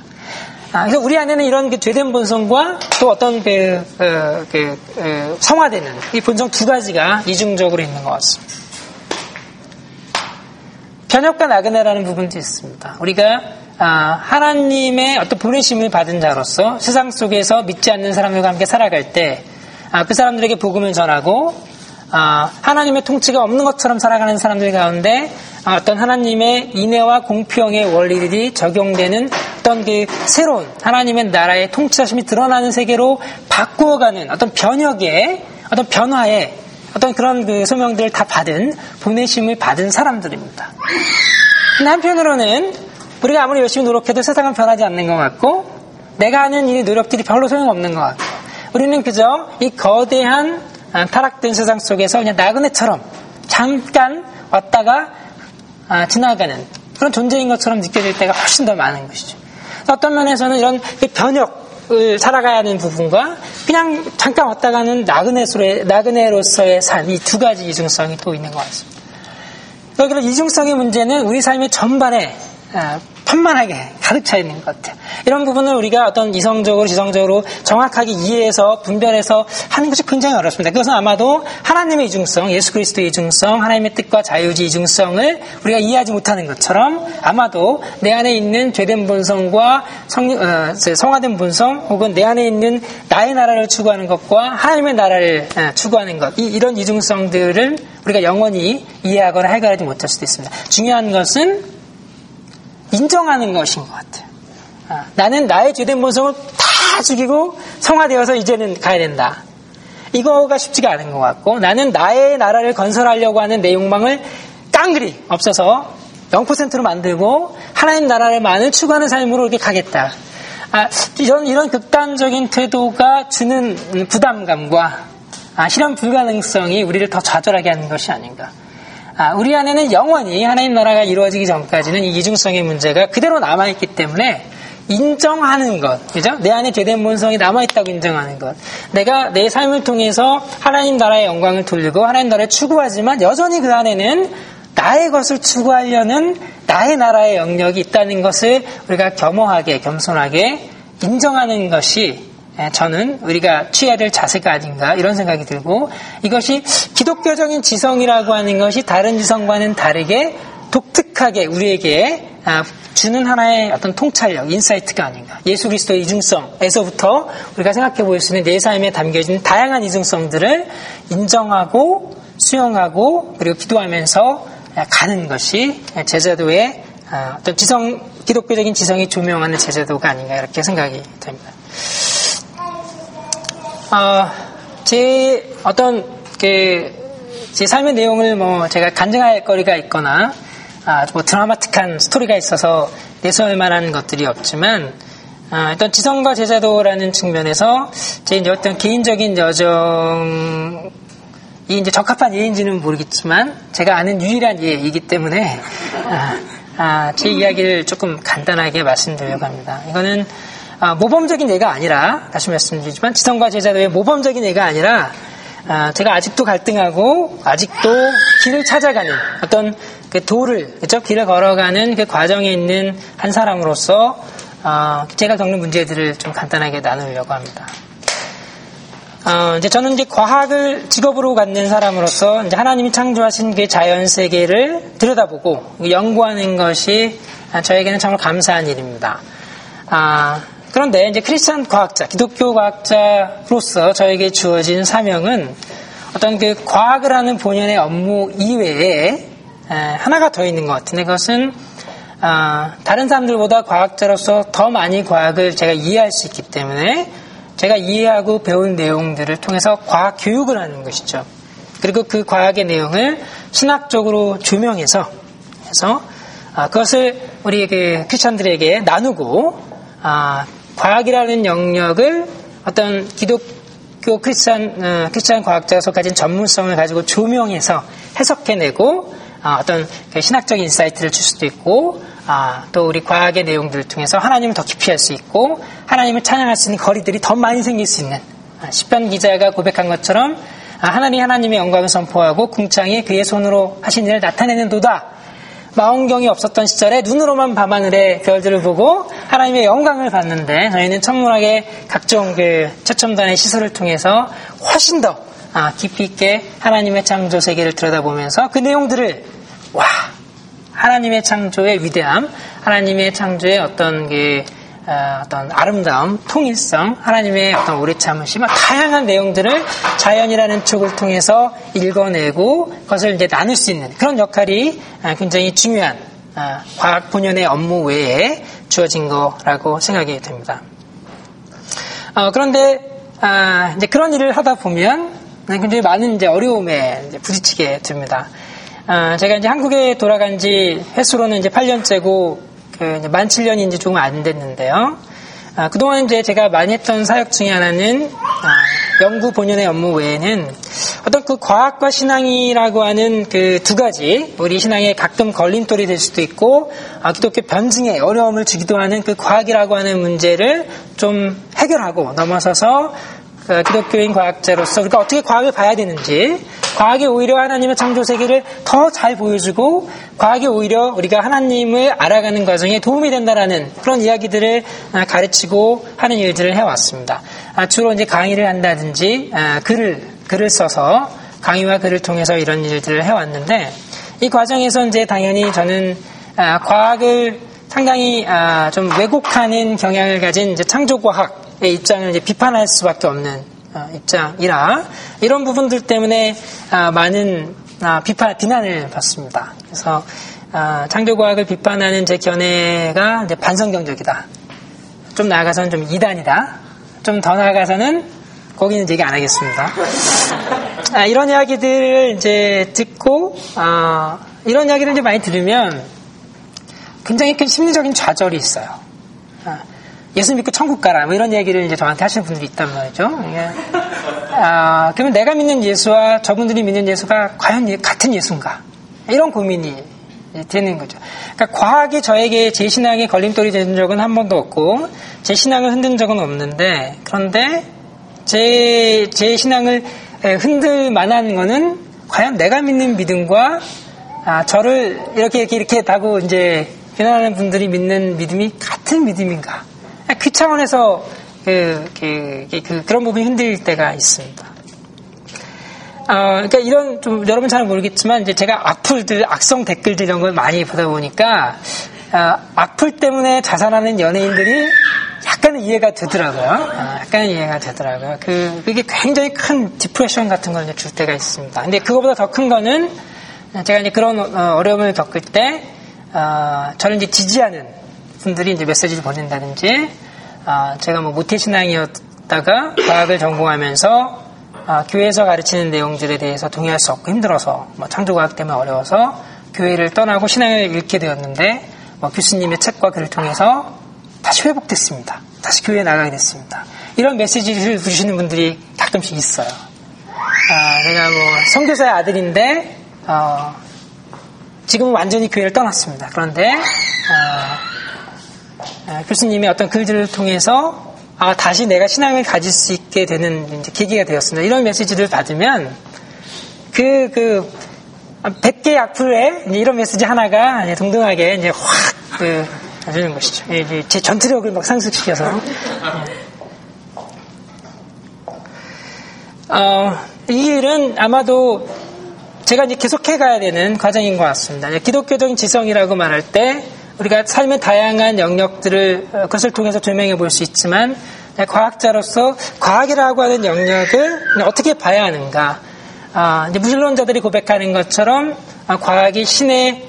아, 그래서 우리 안에는 이런 그 죄된 본성과 또 어떤 그, 그, 그, 그 성화되는 이 본성 두 가지가 이중적으로 있는 것 같습니다. 변혁과 나그네라는 부분도 있습니다. 우리가 아, 하나님의 어떤 보내심을 받은 자로서 세상 속에서 믿지 않는 사람들과 함께 살아갈 때, 아, 그 사람들에게 복음을 전하고, 아, 하나님의 통치가 없는 것처럼 살아가는 사람들 가운데 아, 어떤 하나님의 인애와 공평의 원리들이 적용되는 어떤 그 새로운 하나님의 나라의 통치하심이 드러나는 세계로 바꾸어가는 어떤 변혁의 어떤 변화의 어떤 그런 그 소명들을 다 받은, 보내심을 받은 사람들입니다. 근데 한편으로는 우리가 아무리 열심히 노력해도 세상은 변하지 않는 것 같고 내가 하는 이 노력들이 별로 소용없는 것 같고 우리는 그저 이 거대한 타락된 세상 속에서 그냥 나그네처럼 잠깐 왔다가 지나가는 그런 존재인 것처럼 느껴질 때가 훨씬 더 많은 것이죠. 어떤 면에서는 이런 변혁을 살아가야 하는 부분과 그냥 잠깐 왔다 가는 나그네로서의 삶, 이 두 가지 이중성이 또 있는 것 같습니다. 여기서 이중성의 문제는 우리 삶의 전반에 편만하게 가득 차 있는 것 같아요. 이런 부분을 우리가 어떤 이성적으로 지성적으로 정확하게 이해해서 분별해서 하는 것이 굉장히 어렵습니다. 그것은 아마도 하나님의 이중성, 예수 그리스도의 이중성, 하나님의 뜻과 자유지 이중성을 우리가 이해하지 못하는 것처럼 아마도 내 안에 있는 죄된 본성과 성, 어, 성화된 본성 혹은 내 안에 있는 나의 나라를 추구하는 것과 하나님의 나라를 추구하는 것 이, 이런 이중성들을 우리가 영원히 이해하거나 해결하지 못할 수도 있습니다. 중요한 것은 인정하는 것인 것 같아요. 아, 나는 나의 죄된 본성을 다 죽이고 성화되어서 이제는 가야 된다. 이거가 쉽지가 않은 것 같고 나는 나의 나라를 건설하려고 하는 내 욕망을 깡그리 없어서 영 퍼센트로 만들고 하나님 나라만을 추구하는 삶으로 이렇게 가겠다. 아, 이런, 이런 극단적인 태도가 주는 부담감과 아, 실현 불가능성이 우리를 더 좌절하게 하는 것이 아닌가. 아, 우리 안에는 영원히 하나님 나라가 이루어지기 전까지는 이 이중성의 문제가 그대로 남아있기 때문에 인정하는 것, 그죠? 내 안에 죄된 본성이 남아있다고 인정하는 것. 내가 내 삶을 통해서 하나님 나라의 영광을 돌리고 하나님 나라를 추구하지만 여전히 그 안에는 나의 것을 추구하려는 나의 나라의 영역이 있다는 것을 우리가 겸허하게, 겸손하게 인정하는 것이 저는 우리가 취해야 될 자세가 아닌가 이런 생각이 들고 이것이 기독교적인 지성이라고 하는 것이 다른 지성과는 다르게 독특하게 우리에게 주는 하나의 어떤 통찰력, 인사이트가 아닌가 예수 그리스도의 이중성에서부터 우리가 생각해 볼 수 있는 내 삶에 담겨진 다양한 이중성들을 인정하고 수용하고 그리고 기도하면서 가는 것이 제자도의 어떤 지성, 기독교적인 지성이 조명하는 제자도가 아닌가 이렇게 생각이 됩니다. 어, 제 어떤 그 제 삶의 내용을 뭐 제가 간증할 거리가 있거나 아, 뭐 드라마틱한 스토리가 있어서 내세울 만한 것들이 없지만 아, 어떤 지성과 제자도라는 측면에서 제 이제 어떤 개인적인 여정이 이제 적합한 예인지는 모르겠지만 제가 아는 유일한 예이기 때문에 아, 아, 제 이야기를 조금 간단하게 말씀드리려고 합니다. 이거는 아, 모범적인 예가 아니라 다시 말씀드리지만 지성과 제자도의 모범적인 예가 아니라 아, 제가 아직도 갈등하고 아직도 길을 찾아가는 어떤 그 도를 그쵸? 길을 걸어가는 그 과정에 있는 한 사람으로서 아, 제가 겪는 문제들을 좀 간단하게 나누려고 합니다. 아, 이제 저는 이제 과학을 직업으로 갖는 사람으로서 이제 하나님이 창조하신 그 자연 세계를 들여다보고 연구하는 것이 저에게는 정말 감사한 일입니다. 아, 그런데 이제 크리스찬 과학자, 기독교 과학자로서 저에게 주어진 사명은 어떤 그 과학을 하는 본연의 업무 이외에 하나가 더 있는 것 같은데 그것은 다른 사람들보다 과학자로서 더 많이 과학을 제가 이해할 수 있기 때문에 제가 이해하고 배운 내용들을 통해서 과학 교육을 하는 것이죠. 그리고 그 과학의 내용을 신학적으로 조명해서 해서 그것을 우리 그 크리스찬들에게 나누고 아, 과학이라는 영역을 어떤 기독교 크리스찬, 어, 크리스찬 과학자로서 가진 전문성을 가지고 조명해서 해석해내고 아, 어떤 신학적인 인사이트를 줄 수도 있고 아, 또 우리 과학의 내용들을 통해서 하나님을 더 깊이 알 수 있고 하나님을 찬양할 수 있는 거리들이 더 많이 생길 수 있는 아, 시편 기자가 고백한 것처럼 아, 하나님 하나님의 영광을 선포하고 궁창이 그의 손으로 하신 일을 나타내는 도다. 망원경이 없었던 시절에 눈으로만 밤하늘의 별들을 보고 하나님의 영광을 봤는데 저희는 천문학의 각종 그 최첨단의 시설을 통해서 훨씬 더 깊이 있게 하나님의 창조 세계를 들여다보면서 그 내용들을 와 하나님의 창조의 위대함, 하나님의 창조의 어떤 그 어떤 아름다움, 통일성, 하나님의 어떤 오래 참으심, 다양한 내용들을 자연이라는 쪽을 통해서 읽어내고 그것을 이제 나눌 수 있는 그런 역할이 굉장히 중요한 과학 본연의 업무 외에 주어진 거라고 생각이 됩니다. 그런데 이제 그런 일을 하다 보면 굉장히 많은 이제 어려움에 부딪히게 됩니다. 제가 이제 한국에 돌아간 지 횟수로는 이제 팔 년째고. 그 만 칠 년이 이제 조금 안 됐는데요. 아, 그동안 이제 제가 많이 했던 사역 중에 하나는 아, 연구 본연의 업무 외에는 어떤 그 과학과 신앙이라고 하는 그 두 가지 우리 신앙에 가끔 걸림돌이 될 수도 있고 아, 기독교 변증에 어려움을 주기도 하는 그 과학이라고 하는 문제를 좀 해결하고 넘어서서 그 기독교인 과학자로서 그러니까 어떻게 과학을 봐야 되는지 과학이 오히려 하나님의 창조 세계를 더 잘 보여주고 과학이 오히려 우리가 하나님을 알아가는 과정에 도움이 된다라는 그런 이야기들을 가르치고 하는 일들을 해왔습니다. 주로 이제 강의를 한다든지 글을 글을 써서 강의와 글을 통해서 이런 일들을 해왔는데 이 과정에서 이제 당연히 저는 과학을 상당히 좀 왜곡하는 경향을 가진 이제 창조과학 입장을 이제 비판할 수밖에 없는 입장이라 이런 부분들 때문에 많은 비판, 비난을 받습니다. 그래서 창조과학을 비판하는 제 견해가 이제 반성경적이다. 좀 나아가서는 좀 이단이다. 좀 더 나아가서는 거기는 얘기 안 하겠습니다. 이런 이야기들을 이제 듣고 이런 이야기를 이제 많이 들으면 굉장히 큰 심리적인 좌절이 있어요. 예수 믿고 천국 가라 뭐 이런 얘기를 이제 저한테 하시는 분들이 있단 말이죠. 아, 그러면 내가 믿는 예수와 저분들이 믿는 예수가 과연 같은 예수인가 이런 고민이 되는 거죠. 그러니까 과학이 저에게 제 신앙에 걸림돌이 된 적은 한 번도 없고 제 신앙을 흔든 적은 없는데 그런데 제, 제 신앙을 흔들 만한 거는 과연 내가 믿는 믿음과 아, 저를 이렇게 이렇게 이렇게 하고 이제 비난하는 분들이 믿는 믿음이 같은 믿음인가 그 차원에서 그, 그, 그, 그런 부분이 흔들릴 때가 있습니다. 어, 그러니까 이런 좀 여러분 잘 모르겠지만 이제 제가 악플들, 악성 댓글들 이런 걸 많이 보다 보니까 어, 악플 때문에 자살하는 연예인들이 약간은 이해가 되더라고요. 어, 약간은 이해가 되더라고요. 그 그게 굉장히 큰 디프레션 같은 걸 줄 때가 있습니다. 근데 그거보다 더 큰 거는 제가 이제 그런 어려움을 겪을 때 어, 저를 이제 지지하는 분들이 이제 메시지를 보낸다든지, 아, 제가 뭐 모태신앙이었다가 과학을 전공하면서 아, 교회에서 가르치는 내용들에 대해서 동의할 수 없고 힘들어서, 뭐 창조과학 때문에 어려워서 교회를 떠나고 신앙을 잃게 되었는데, 뭐 교수님의 책과 글을 통해서 다시 회복됐습니다. 다시 교회에 나가게 됐습니다. 이런 메시지를 주시는 분들이 가끔씩 있어요. 아, 내가 뭐 선교사의 아들인데, 어, 지금은 완전히 교회를 떠났습니다. 그런데, 어, 아, 교수님의 어떤 글들을 통해서 아, 다시 내가 신앙을 가질 수 있게 되는 이제 계기가 되었습니다. 이런 메시지를 받으면 그, 그, 백 개의 악플에 이런 메시지 하나가 이제 동등하게 이제 확, 그, 가주는 것이죠. 이제 제 전투력을 막 상승시켜서. 어, 이 일은 아마도 제가 이제 계속해 가야 되는 과정인 것 같습니다. 기독교적인 지성이라고 말할 때 우리가 삶의 다양한 영역들을 그것을 통해서 조명해 볼 수 있지만 과학자로서 과학이라고 하는 영역을 어떻게 봐야 하는가. 아, 이제 무신론자들이 고백하는 것처럼 아, 과학이 신의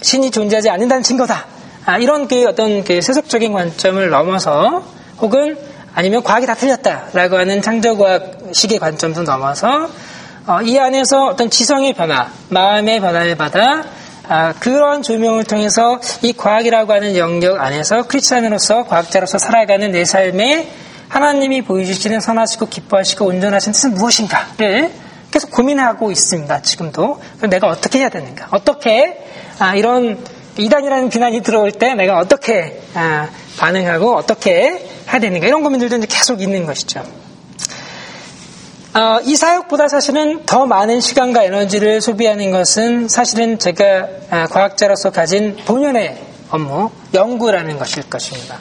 신이 존재하지 않는다는 증거다. 아, 이런 그 어떤 그 세속적인 관점을 넘어서 혹은 아니면 과학이 다 틀렸다라고 하는 창조과학식의 관점도 넘어서 어, 이 안에서 어떤 지성의 변화, 마음의 변화를 받아 아, 그런 조명을 통해서 이 과학이라고 하는 영역 안에서 크리스찬으로서 과학자로서 살아가는 내 삶에 하나님이 보여주시는 선하시고 기뻐하시고 온전하신 뜻은 무엇인가를 계속 고민하고 있습니다. 지금도. 그럼 내가 어떻게 해야 되는가? 어떻게 아, 이런 이단이라는 비난이 들어올 때 내가 어떻게 아, 반응하고 어떻게 해야 되는가? 이런 고민들도 이제 계속 있는 것이죠. 어, 이 사역보다 사실은 더 많은 시간과 에너지를 소비하는 것은 사실은 제가 아, 과학자로서 가진 본연의 업무, 연구라는 것일 것입니다.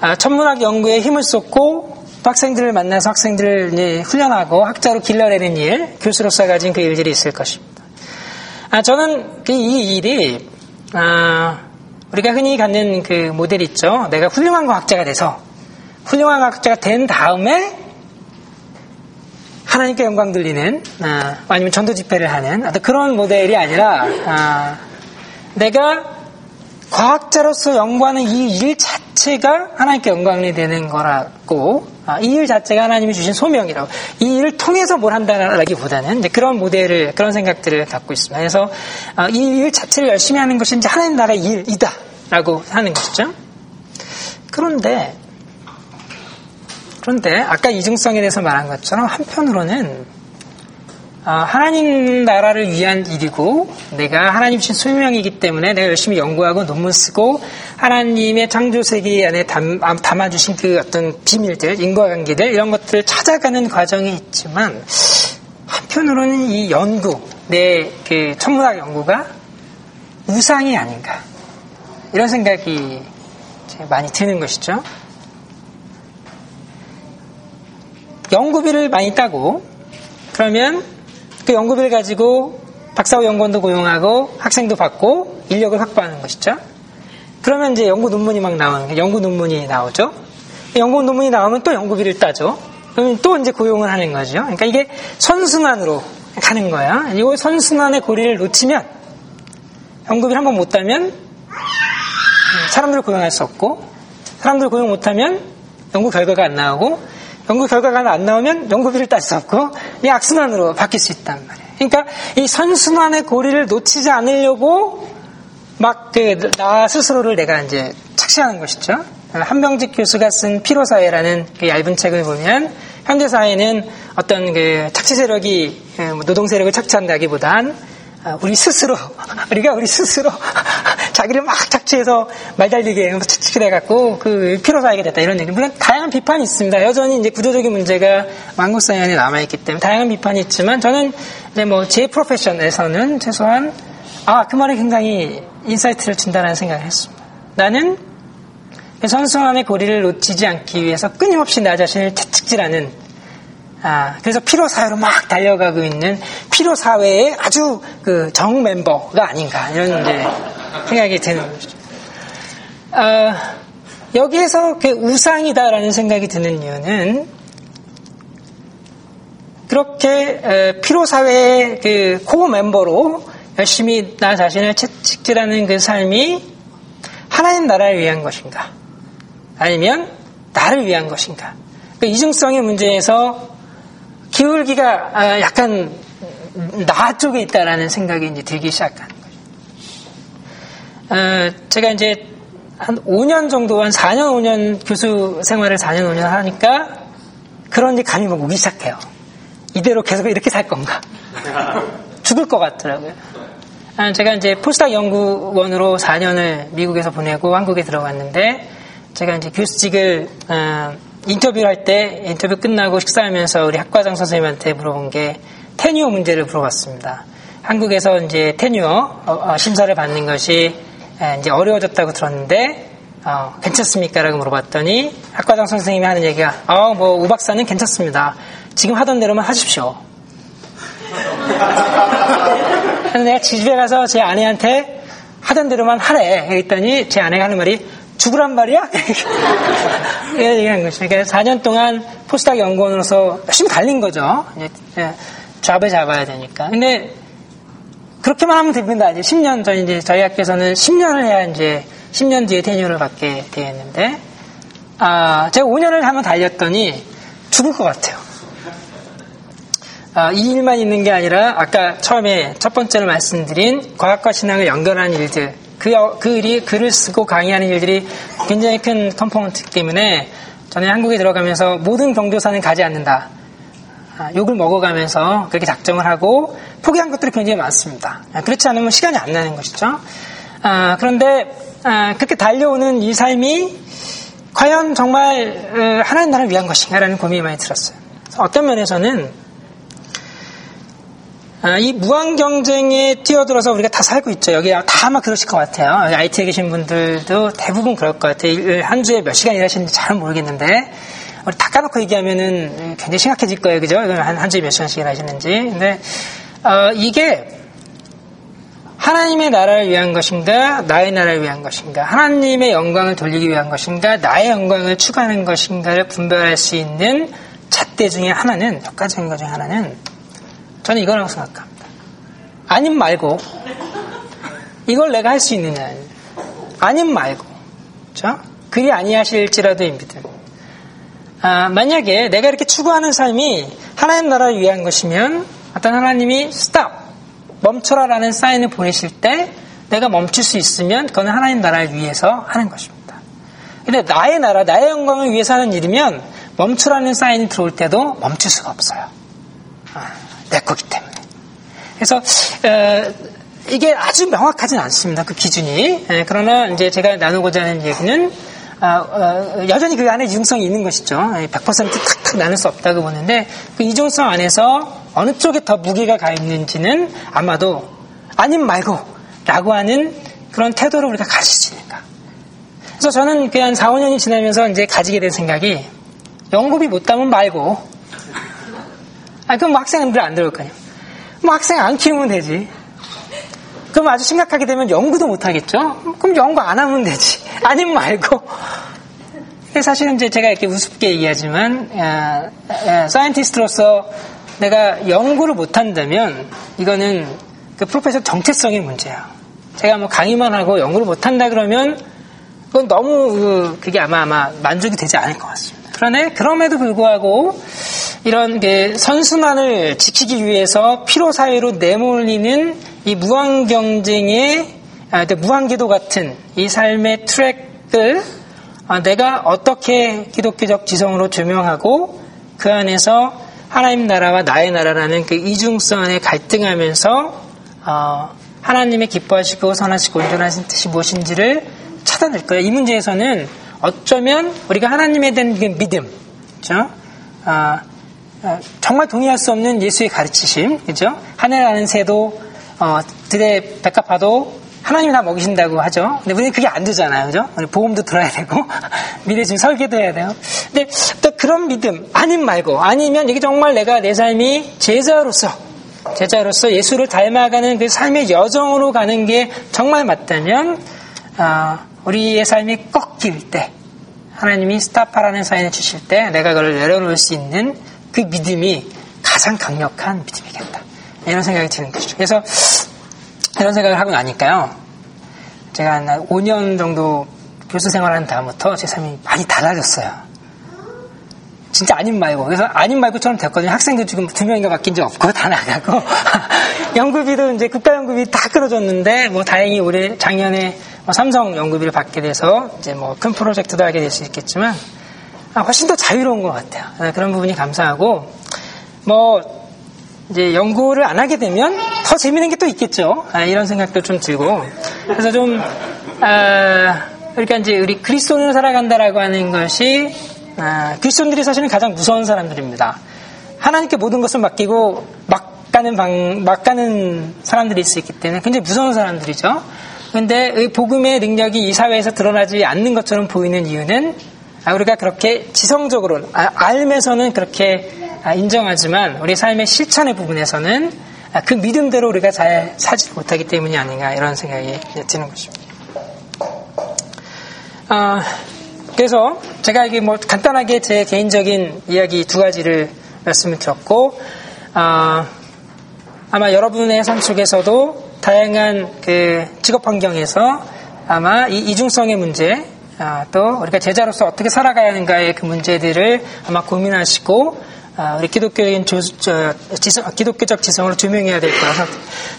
아, 천문학 연구에 힘을 쏟고 학생들을 만나서 학생들을 훈련하고 학자로 길러내는 일, 교수로서 가진 그 일들이 있을 것입니다. 아, 저는 이 일이 아, 우리가 흔히 갖는 그 모델 있죠. 내가 훌륭한 과학자가 돼서 훌륭한 과학자가 된 다음에 하나님께 영광 돌리는 아, 아니면 전도 집회를 하는 어떤 그런 모델이 아니라 아, 내가 과학자로서 연구하는 이 일 자체가 하나님께 영광이 되는 거라고 아, 이 일 자체가 하나님이 주신 소명이라고 이 일을 통해서 뭘 한다라기보다는 이제 그런 모델을 그런 생각들을 갖고 있습니다. 그래서 아, 이 일 자체를 열심히 하는 것이 이제 하나님 나라의 일이다 라고 하는 것이죠. 그런데 그런데 아까 이중성에 대해서 말한 것처럼 한편으로는 하나님 나라를 위한 일이고 내가 하나님 주신 소명이기 때문에 내가 열심히 연구하고 논문 쓰고 하나님의 창조세계 안에 담아주신 그 어떤 비밀들, 인과관계들 이런 것들을 찾아가는 과정이 있지만 한편으로는 이 연구, 내 그 천문학 연구가 우상이 아닌가 이런 생각이 많이 드는 것이죠. 연구비를 많이 따고 그러면 그 연구비를 가지고 박사후 연구원도 고용하고 학생도 받고 인력을 확보하는 것이죠. 그러면 이제 연구 논문이 막 나오는 거예요. 연구 논문이 나오죠. 연구 논문이 나오면 또 연구비를 따죠. 그러면 또 이제 고용을 하는 거죠. 그러니까 이게 선순환으로 가는 거야. 이 선순환의 고리를 놓치면 연구비를 한번 못 따면 사람들을 고용할 수 없고 사람들을 고용 못하면 연구 결과가 안 나오고 연구 결과가 안 나오면 연구비를 딸 수 없고 이 악순환으로 바뀔 수 있단 말이에요. 그러니까 이 선순환의 고리를 놓치지 않으려고 막 그 나 스스로를 내가 이제 착시하는 것이죠. 한병직 교수가 쓴 피로사회라는 그 얇은 책을 보면 현대 사회는 어떤 그 착취 세력이 노동 세력을 착취한다기보단 우리 스스로 우리가 우리 스스로 자기를 막 착취해서 말달리게 착취를 해갖고 그 피로사하게 됐다 이런 얘기. 물론 다양한 비판이 있습니다. 여전히 이제 구조적인 문제가 한국 사회 안에 남아있기 때문에 다양한 비판이 있지만 저는 이제 뭐 제 프로페션에서는 최소한 아, 그 말이 굉장히 인사이트를 준다라는 생각을 했습니다. 나는 선순환의 고리를 놓치지 않기 위해서 끊임없이 나 자신을 채찍질하는. 아, 그래서 피로사회로 막 달려가고 있는 피로사회의 아주 그 정멤버가 아닌가 이런 이제 생각이 드는 것이죠. 아, 여기에서 그 우상이다라는 생각이 드는 이유는 그렇게 피로사회의 그 코어 멤버로 열심히 나 자신을 채찍질하는 그 삶이 하나님 나라를 위한 것인가 아니면 나를 위한 것인가 그 이중성의 문제에서 기울기가 약간 나 쪽에 있다라는 생각이 이제 들기 시작한 거죠. 제가 이제 한 오 년 정도, 한 사 년, 오 년 교수 생활을 사 년, 오 년 하니까 그런 감이 막 오기 시작해요. 이대로 계속 이렇게 살 건가? 죽을 것 같더라고요. 제가 이제 포스닥 연구원으로 사 년을 미국에서 보내고 한국에 들어갔는데 제가 이제 교수직을 인터뷰를 할 때 인터뷰 끝나고 식사하면서 우리 학과장 선생님한테 물어본 게 테뉴어 문제를 물어봤습니다. 한국에서 이제 테뉴어 심사를 받는 것이 이제 어려워졌다고 들었는데 어, 괜찮습니까라고 물어봤더니 학과장 선생님이 하는 얘기가 아, 뭐 오 박사는 괜찮습니다. 지금 하던 대로만 하십시오. 그래서 내가 집에 가서 제 아내한테 하던 대로만 하래. 그랬더니 제 아내가 하는 말이 죽으란 말이야? 이렇게 얘기한 것이죠. 그러니까 사 년 동안 포스닥 연구원으로서 열심히 달린 거죠. 이제 잡을 잡아야 되니까. 근데 그렇게만 하면 됩니다. 이제 십 년 전 이제 저희 학교에서는 십 년을 해야 이제 십 년 뒤에 테뉴를 받게 되었는데, 아, 제가 오 년을 한번 달렸더니 죽을 것 같아요. 아, 이 일만 있는 게 아니라 아까 처음에 첫 번째로 말씀드린 과학과 신앙을 연결하는 일들. 그, 그 일이, 글을 쓰고 강의하는 일들이 굉장히 큰 컴포넌트 때문에 저는 한국에 들어가면서 모든 경조사는 가지 않는다. 아, 욕을 먹어가면서 그렇게 작정을 하고 포기한 것들이 굉장히 많습니다. 아, 그렇지 않으면 시간이 안 나는 것이죠. 아, 그런데 아, 그렇게 달려오는 이 삶이 과연 정말 하나님 나라를 위한 것인가라는 고민이 많이 들었어요. 어떤 면에서는 이 무한 경쟁에 뛰어들어서 우리가 다 살고 있죠. 여기 다 아마 그러실 것 같아요. 아이티에 계신 분들도 대부분 그럴 것 같아요. 한 주에 몇 시간 일하시는지 잘 모르겠는데 우리 다 까놓고 얘기하면은 굉장히 심각해질 거예요, 그죠? 한, 한 주에 몇 시간씩 일하시는지. 근데 어, 이게 하나님의 나라를 위한 것인가, 나의 나라를 위한 것인가, 하나님의 영광을 돌리기 위한 것인가, 나의 영광을 추구하는 것인가를 분별할 수 있는 잣대 중에 하나는, 몇 가지인 것 중에 하나는. 저는 이거라고 생각합니다. 아님 말고 이걸 내가 할 수 있느냐. 아님 말고 그렇죠? 그리 아니하실지라도 믿음. 아, 만약에 내가 이렇게 추구하는 삶이 하나님 나라를 위한 것이면 어떤 하나님이 스탑 멈춰라라는 사인을 보내실 때 내가 멈출 수 있으면 그건 하나님 나라를 위해서 하는 것입니다. 근데 나의 나라, 나의 영광을 위해서 하는 일이면 멈추라는 사인이 들어올 때도 멈출 수가 없어요. 아, 내 거기 때문에. 그래서 에, 이게 아주 명확하진 않습니다. 그 기준이. 에, 그러나 이제 제가 나누고자 하는 얘기는 아, 어, 여전히 그 안에 이중성이 있는 것이죠. 백 퍼센트 탁탁 나눌 수 없다고 보는데 그 이중성 안에서 어느 쪽에 더 무게가 가 있는지는 아마도 아님 말고 라고 하는 그런 태도를 우리가 가질 수 있는가. 그래서 저는 그냥 사, 오 년이 지나면서 이제 가지게 된 생각이 영급이 못하면 말고 아 그럼 뭐 학생들 안 들어올 거냐. 뭐 학생 안 키우면 되지. 그럼 아주 심각하게 되면 연구도 못하겠죠? 그럼 연구 안 하면 되지. 아니면 말고. 근데 사실은 이제 제가 이렇게 우습게 얘기하지만, 야, 야, 사이언티스트로서 내가 연구를 못한다면, 이거는 그 프로페서 정체성의 문제야. 제가 뭐 강의만 하고 연구를 못한다 그러면, 그건 너무, 그, 그게 아마 아마 만족이 되지 않을 것 같습니다. 그러네, 그럼에도 불구하고, 이런 그 선순환을 지키기 위해서 피로사회로 내몰리는 이 무한경쟁의 아, 무한기도 같은 이 삶의 트랙을 아, 내가 어떻게 기독교적 지성으로 조명하고 그 안에서 하나님 나라와 나의 나라라는 그 이중성 안에 갈등하면서 어, 하나님의 기뻐하시고 선하시고 온전하신 뜻이 무엇인지를 찾아낼 거예요. 이 문제에서는 어쩌면 우리가 하나님에 대한 그 믿음, 그렇죠? 아, 정말 동의할 수 없는 예수의 가르치심, 그죠? 하늘나는 새도, 어, 들의 백합화도 하나님이 다 먹이신다고 하죠. 근데 우리는 그게 안 되잖아요, 그죠? 우리 보험도 들어야 되고, 미래 지금 설계도 해야 돼요. 근데 또 그런 믿음, 아님 말고, 아니면 이게 정말 내가 내 삶이 제자로서, 제자로서 예수를 닮아가는 그 삶의 여정으로 가는 게 정말 맞다면, 어, 우리의 삶이 꺾일 때, 하나님이 스탑하라는 사인을 주실 때, 내가 그걸 내려놓을 수 있는 그 믿음이 가장 강력한 믿음이겠다. 이런 생각이 드는 것이죠. 그래서 이런 생각을 하고 나니까요. 제가 한 오 년 정도 교수 생활한 다음부터 제 삶이 많이 달라졌어요. 진짜 아님 말고. 그래서 아님 말고처럼 됐거든요. 학생도 지금 두 명인가 바뀐 적 없고 다 나가고 연구비도 이제 국가 연구비 다 끊어졌는데 뭐 다행히 올해 작년에 뭐 삼성 연구비를 받게 돼서 이제 뭐 큰 프로젝트도 하게 될 수 있겠지만 훨씬 더 자유로운 것 같아요. 그런 부분이 감사하고, 뭐, 이제 연구를 안 하게 되면 더 재밌는 게 또 있겠죠. 이런 생각도 좀 들고. 그래서 좀, 아, 그러니까 이제 우리 그리스도인으로 살아간다라고 하는 것이, 아, 그리스도인들이 사실은 가장 무서운 사람들입니다. 하나님께 모든 것을 맡기고 막 가는 방, 막 가는 사람들이 있을 수 있기 때문에 굉장히 무서운 사람들이죠. 근데 복음의 능력이 이 사회에서 드러나지 않는 것처럼 보이는 이유는 우리가 그렇게 지성적으로 알면서는 그렇게 인정하지만 우리 삶의 실천의 부분에서는 그 믿음대로 우리가 잘 살지 못하기 때문이 아닌가 이런 생각이 드는 것입니다. 아, 그래서 제가 이게 뭐 간단하게 제 개인적인 이야기 두 가지를 말씀을 드렸고 아, 아마 여러분의 삶 속에서도 다양한 그 직업 환경에서 아마 이 이중성의 문제 아, 또 우리가 제자로서 어떻게 살아가야 하는가의 그 문제들을 아마 고민하시고 아, 우리 기독교인 조, 저, 지성, 기독교적 지성으로 조명해야 될 거라서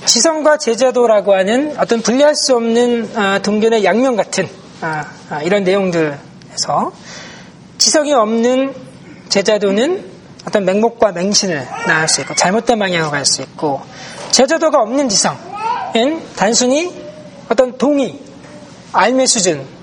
지성과 제자도라고 하는 어떤 분리할 수 없는 아, 동전의 양면 같은 아, 아, 이런 내용들에서 지성이 없는 제자도는 어떤 맹목과 맹신을 낳을 수 있고 잘못된 방향으로 갈 수 있고 제자도가 없는 지성은 단순히 어떤 동의, 알매 수준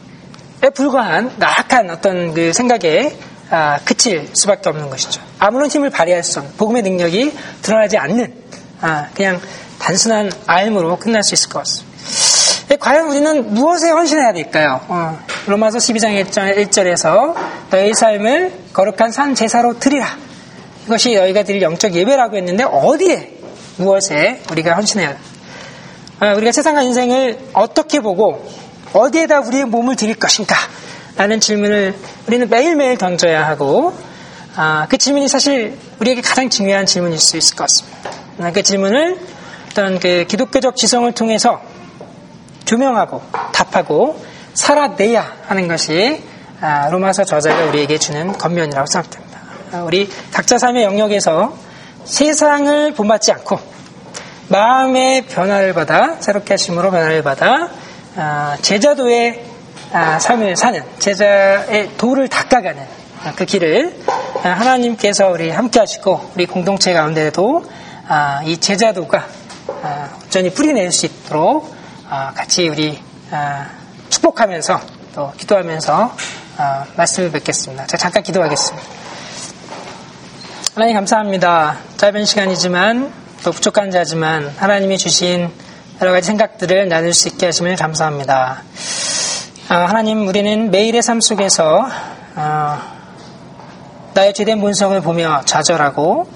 에 불과한 나약한 어떤 그 생각에 아, 그칠 수밖에 없는 것이죠. 아무런 힘을 발휘할 수 없는 복음의 능력이 드러나지 않는 아, 그냥 단순한 알므로 끝날 수 있을 것 같습니다. 과연 우리는 무엇에 헌신해야 될까요? 어, 로마서 십이 장 일 절에서 너희 삶을 거룩한 산 제사로 드리라. 이것이 너희가 드릴 영적 예배라고 했는데 어디에 무엇에 우리가 헌신해야 할까요? 아, 우리가 세상과 인생을 어떻게 보고 어디에다 우리의 몸을 드릴 것인가? 라는 질문을 우리는 매일매일 던져야 하고 아, 그 질문이 사실 우리에게 가장 중요한 질문일 수 있을 것 같습니다. 그 질문을 어떤 그 기독교적 지성을 통해서 조명하고 답하고 살아내야 하는 것이 아, 로마서 저자가 우리에게 주는 권면이라고 생각됩니다. 아, 우리 각자 삶의 영역에서 세상을 본받지 않고 마음의 변화를 받아 새롭게 하심으로 변화를 받아 아, 제자도의 아, 삶을 사는 제자의 도를 닦아가는 아, 그 길을 아, 하나님께서 우리 함께 하시고 우리 공동체 가운데도 아, 이 제자도가 아, 온전히 뿌리낼 수 있도록 아, 같이 우리 아, 축복하면서 또 기도하면서 아, 말씀을 뵙겠습니다. 제가 잠깐 기도하겠습니다. 하나님 감사합니다. 짧은 시간이지만 또 부족한 자지만 하나님이 주신 여러 가지 생각들을 나눌 수 있게 하심을 감사합니다. 아, 하나님 우리는 매일의 삶 속에서 아, 나의 죄된 본성을 보며 좌절하고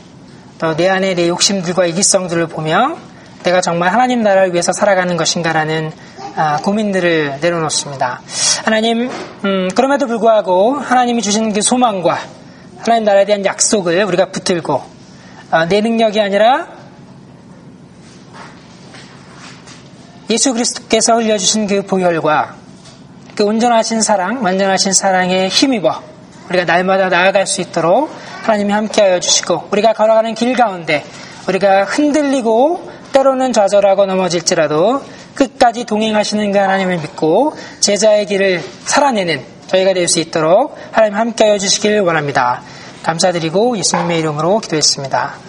또 내 안에 내 욕심들과 이기성들을 보며 내가 정말 하나님 나라를 위해서 살아가는 것인가라는 아, 고민들을 내려놓습니다. 하나님 음, 그럼에도 불구하고 하나님이 주시는 그 소망과 하나님 나라에 대한 약속을 우리가 붙들고 아, 내 능력이 아니라 예수 그리스도께서 흘려주신 그 보혈과 그 온전하신 사랑, 완전하신 사랑에 힘입어 우리가 날마다 나아갈 수 있도록 하나님이 함께하여 주시고 우리가 걸어가는 길 가운데 우리가 흔들리고 때로는 좌절하고 넘어질지라도 끝까지 동행하시는 그 하나님을 믿고 제자의 길을 살아내는 저희가 될 수 있도록 하나님 함께하여 주시길 원합니다. 감사드리고 예수님의 이름으로 기도했습니다.